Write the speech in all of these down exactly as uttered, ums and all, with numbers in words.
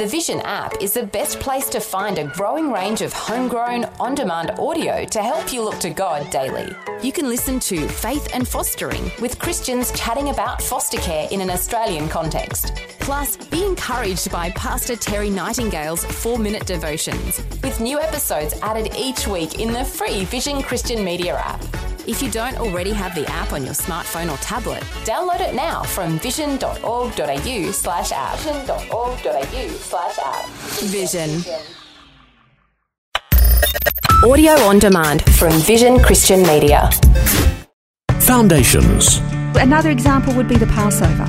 The Vision app is the best place to find a growing range of homegrown, on-demand audio to help you look to God daily. You can listen to Faith and Fostering with Christians chatting about foster care in an Australian context. Plus, be encouraged by Pastor Terry Nightingale's four-minute devotions, with new episodes added each week in the free Vision Christian Media app. If you don't already have the app on your smartphone or tablet, download it now from vision.org.au slash app. vision.org.au slash app. Vision. Audio on demand from Vision Christian Media. Foundations. Another example would be the Passover.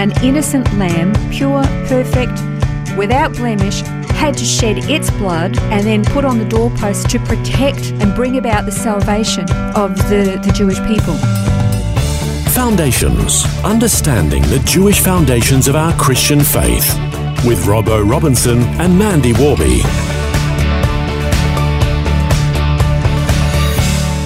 An innocent lamb, pure, perfect, without blemish, had to shed its blood and then put on the doorpost to protect and bring about the salvation of the, the Jewish people. Foundations. Understanding the Jewish foundations of our Christian faith with Robbo Robinson and Mandy Warby.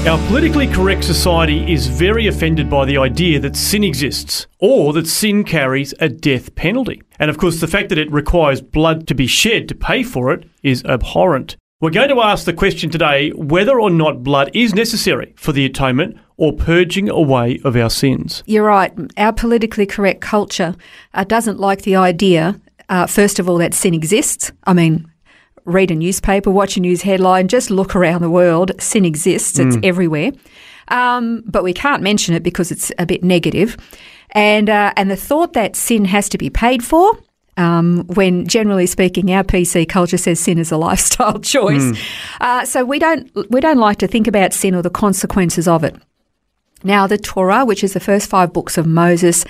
Our politically correct society is very offended by the idea that sin exists or that sin carries a death penalty. And of course, the fact that it requires blood to be shed to pay for it is abhorrent. We're going to ask the question today whether or not blood is necessary for the atonement or purging away of our sins. You're right. Our politically correct culture uh, doesn't like the idea, uh, first of all, that sin exists. I mean, read a newspaper, watch a news headline, just look around the world. Sin exists. It's mm. everywhere. Um, but we can't mention it because it's a bit negative. And uh, and the thought that sin has to be paid for, um, when generally speaking our P C culture says sin is a lifestyle choice. Mm. Uh, so we don't we don't like to think about sin or the consequences of it. Now, the Torah, which is the first five books of Moses,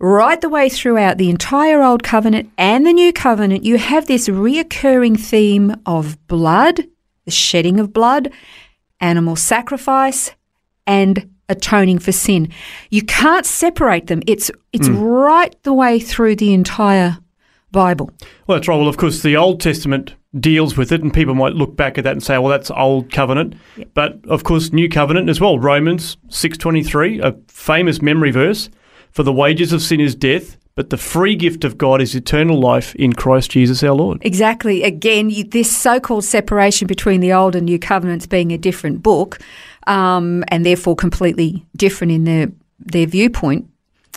right the way throughout the entire Old Covenant and the New Covenant, you have this reoccurring theme of blood, the shedding of blood, animal sacrifice, and atoning for sin. You can't separate them. It's it's mm. right the way through the entire Bible. Well, that's right. Well, of course, the Old Testament deals with it, and people might look back at that and say, well, that's Old Covenant. Yep. But, of course, New Covenant as well. Romans six twenty-three, a famous memory verse. For the wages of sin is death, but the free gift of God is eternal life in Christ Jesus our Lord. Exactly. Again, this so-called separation between the Old and New Covenants being a different book, um, and therefore completely different in their, their viewpoint,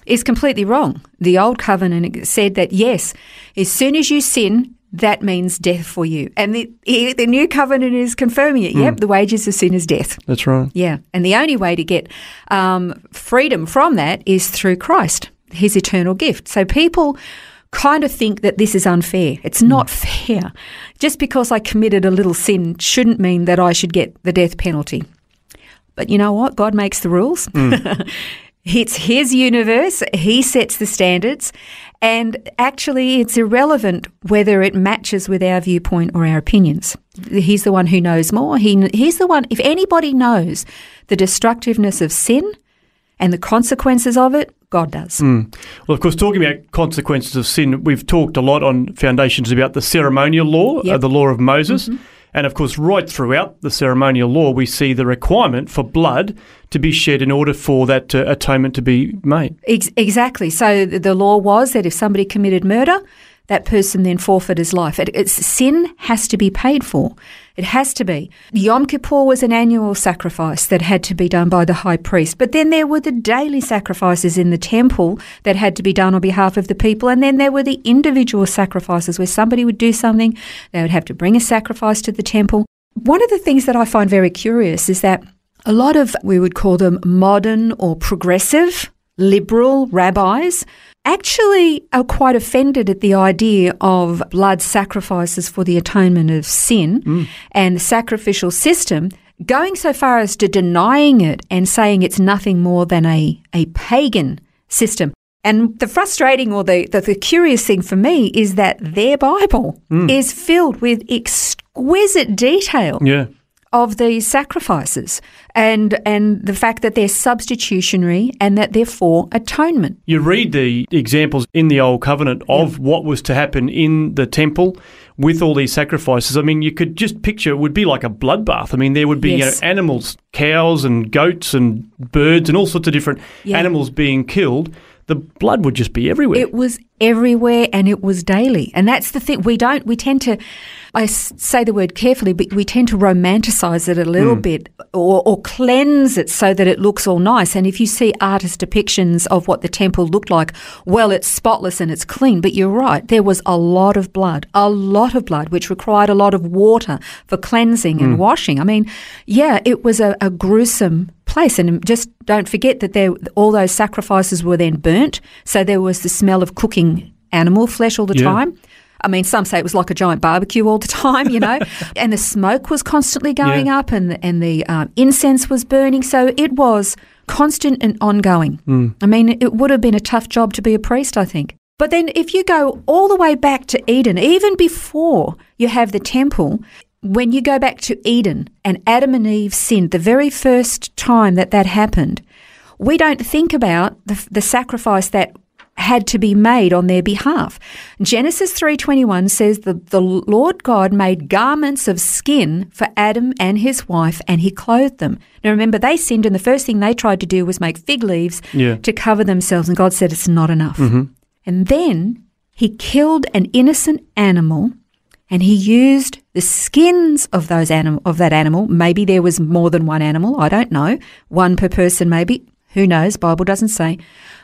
is completely wrong. The Old Covenant said that, yes, as soon as you sin, that means death for you. And the, the New Covenant is confirming it. Yep, mm. the wages of sin is death. That's right. Yeah, and the only way to get um, freedom from that is through Christ, his eternal gift. So people kind of think that this is unfair. It's not mm. fair. Just because I committed a little sin shouldn't mean that I should get the death penalty. But you know what? God makes the rules. Mm. It's his universe. He sets the standards. And actually, it's irrelevant whether it matches with our viewpoint or our opinions. He's the one who knows more. He, he's the one, if anybody knows the destructiveness of sin and the consequences of it, God does. Mm. Well, of course, talking about consequences of sin, we've talked a lot on Foundations about the ceremonial law, yep. uh, the law of Moses. Mm-hmm. And, of course, right throughout the ceremonial law, we see the requirement for blood to be shed in order for that uh, atonement to be made. Ex- exactly. So the law was that if somebody committed murder, that person then forfeited his life. It, it's, sin has to be paid for. It has to be. Yom Kippur was an annual sacrifice that had to be done by the high priest. But then there were the daily sacrifices in the temple that had to be done on behalf of the people. And then there were the individual sacrifices where somebody would do something. They would have to bring a sacrifice to the temple. One of the things that I find very curious is that a lot of, we would call them modern or progressive, liberal rabbis actually are quite offended at the idea of blood sacrifices for the atonement of sin mm. and the sacrificial system, going so far as to denying it and saying it's nothing more than a, a pagan system. And the frustrating or the, the, the curious thing for me is that their Bible mm. is filled with exquisite detail. Yeah. Of these sacrifices and and the fact that they're substitutionary and that they're for atonement. You read the examples in the Old Covenant of yeah. what was to happen in the temple with all these sacrifices. I mean, you could just picture it would be like a bloodbath. I mean, there would be yes. you know, animals, cows and goats and birds and all sorts of different yeah. animals being killed the blood would just be everywhere. It was everywhere, and it was daily. And that's the thing. We don't, we tend to, I say the word carefully, but we tend to romanticize it a little mm. bit or, or cleanse it so that it looks all nice. And if you see artist depictions of what the temple looked like, well, it's spotless and it's clean. But you're right. There was a lot of blood, a lot of blood, which required a lot of water for cleansing mm. and washing. I mean, yeah, it was a, a gruesome place. And just don't forget that there, all those sacrifices were then burnt. So there was the smell of cooking animal flesh all the yeah. time. I mean, some say it was like a giant barbecue all the time, you know, and the smoke was constantly going yeah. up, and, and the um, incense was burning. So it was constant and ongoing. Mm. I mean, it would have been a tough job to be a priest, I think. But then if you go all the way back to Eden, even before you have the temple, when you go back to Eden and Adam and Eve sinned, the very first time that that happened, we don't think about the, the sacrifice that had to be made on their behalf. Genesis three twenty-one says that the Lord God made garments of skin for Adam and his wife, and he clothed them. Now, remember, they sinned, and the first thing they tried to do was make fig leaves yeah. to cover themselves, and God said it's not enough. Mm-hmm. And then he killed an innocent animal, and he used the skins of those anim- of that animal. Maybe there was more than one animal. I don't know. One per person maybe. Who knows? Bible doesn't say.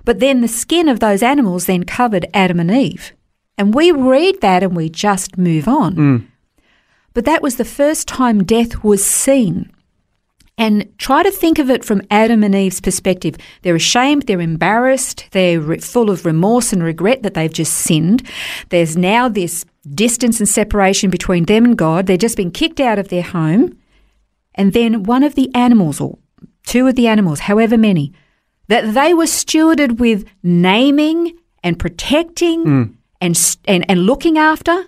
But then the skin of those animals then covered Adam and Eve. And we read that and we just move on. Mm. But that was the first time death was seen. And try to think of it from Adam and Eve's perspective. They're ashamed, they're embarrassed, they're re- full of remorse and regret that they've just sinned. There's now this distance and separation between them and God. They've just been kicked out of their home. And then one of the animals, or two of the animals, however many, that they were stewarded with naming and protecting mm. and, and and looking after,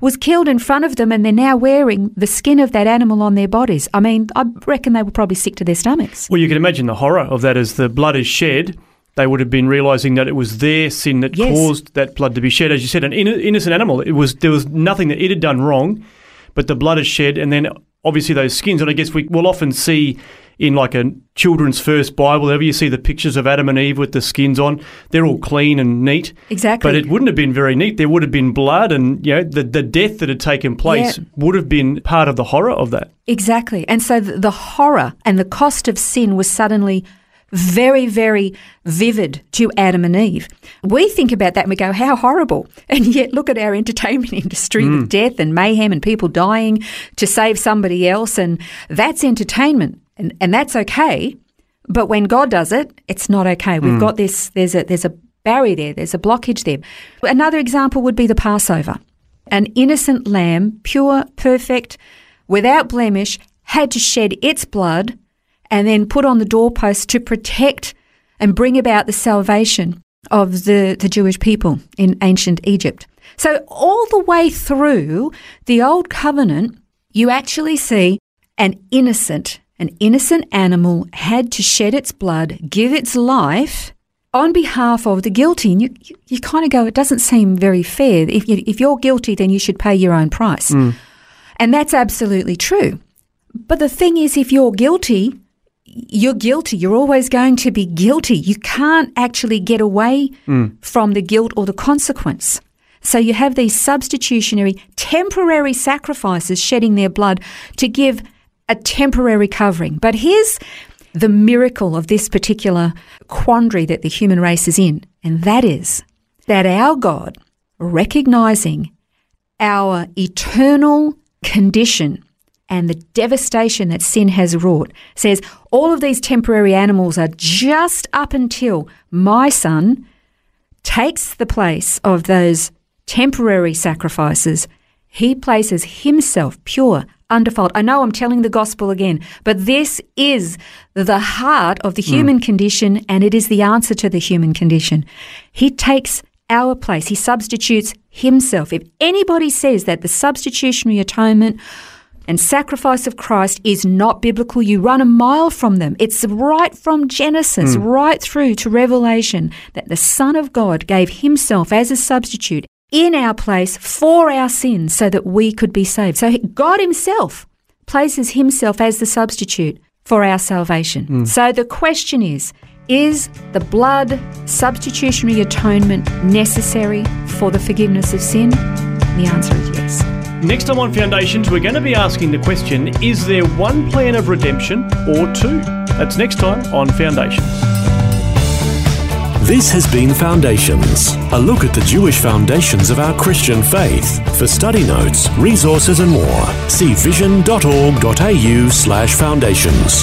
was killed in front of them, and they're now wearing the skin of that animal on their bodies. I mean, I reckon they were probably sick to their stomachs. Well, you can imagine the horror of that. As the blood is shed, they would have been realising that it was their sin that yes. caused that blood to be shed. As you said, an in- innocent animal. It was There was nothing that it had done wrong, but the blood is shed, and then obviously those skins. And I guess we will often see in like a children's first Bible, whenever you see the pictures of Adam and Eve with the skins on, they're all clean and neat. Exactly. But it wouldn't have been very neat. There would have been blood, and you know, the, the death that had taken place yeah. would have been part of the horror of that. Exactly. And so the horror and the cost of sin was suddenly very, very vivid to Adam and Eve. We think about that and we go, how horrible. And yet look at our entertainment industry mm. with death and mayhem and people dying to save somebody else, and that's entertainment. And, and that's okay, but when God does it, it's not okay. We've mm. got this, there's a there's a barrier there, there's a blockage there. Another example would be the Passover. An innocent lamb, pure, perfect, without blemish, had to shed its blood and then put on the doorpost to protect and bring about the salvation of the, the Jewish people in ancient Egypt. So all the way through the Old Covenant, you actually see an innocent An innocent animal had to shed its blood, give its life on behalf of the guilty. And you, you, you kind of go, it doesn't seem very fair. If, you, if you're guilty, then you should pay your own price. Mm. And that's absolutely true. But the thing is, if you're guilty, you're guilty. You're always going to be guilty. You can't actually get away mm. from the guilt or the consequence. So you have these substitutionary, temporary sacrifices shedding their blood to give a temporary covering. But here's the miracle of this particular quandary that the human race is in, and that is that our God, recognizing our eternal condition and the devastation that sin has wrought, says all of these temporary animals are just up until my son takes the place of those temporary sacrifices. He places himself pure, undefiled. I know I'm telling the gospel again, but this is the heart of the human mm. condition, and it is the answer to the human condition. He takes our place. He substitutes himself. If anybody says that the substitutionary atonement and sacrifice of Christ is not biblical, you run a mile from them. It's right from Genesis, mm. right through to Revelation, that the Son of God gave himself as a substitute in our place for our sins so that we could be saved. So God himself places himself as the substitute for our salvation. Mm. So the question is, Is the blood substitutionary atonement necessary for the forgiveness of sin? The answer is yes. Next time on Foundations, we're going to be asking the question, is there one plan of redemption or two? That's next time on Foundations. This has been Foundations, a look at the Jewish foundations of our Christian faith. For study notes, resources and more, see vision.org.au slash foundations.